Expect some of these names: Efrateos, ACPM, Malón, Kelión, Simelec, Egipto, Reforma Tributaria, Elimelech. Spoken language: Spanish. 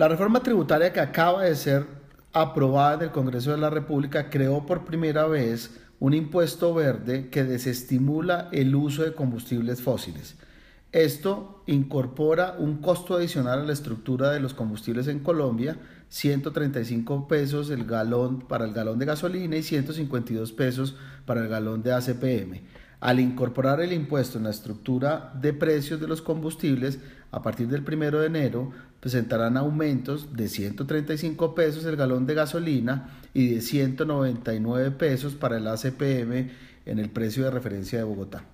La reforma tributaria que acaba de ser aprobada en el Congreso de la República creó por primera vez un impuesto verde que desestimula el uso de combustibles fósiles. Esto incorpora un costo adicional a la estructura de los combustibles en Colombia, 135 pesos el galón para el galón de gasolina y 152 pesos para el galón de ACPM. Al incorporar el impuesto en la estructura de precios de los combustibles, a partir del 1 de enero presentarán aumentos de 135 pesos el galón de gasolina y de 199 pesos para el ACPM en el precio de referencia de Bogotá.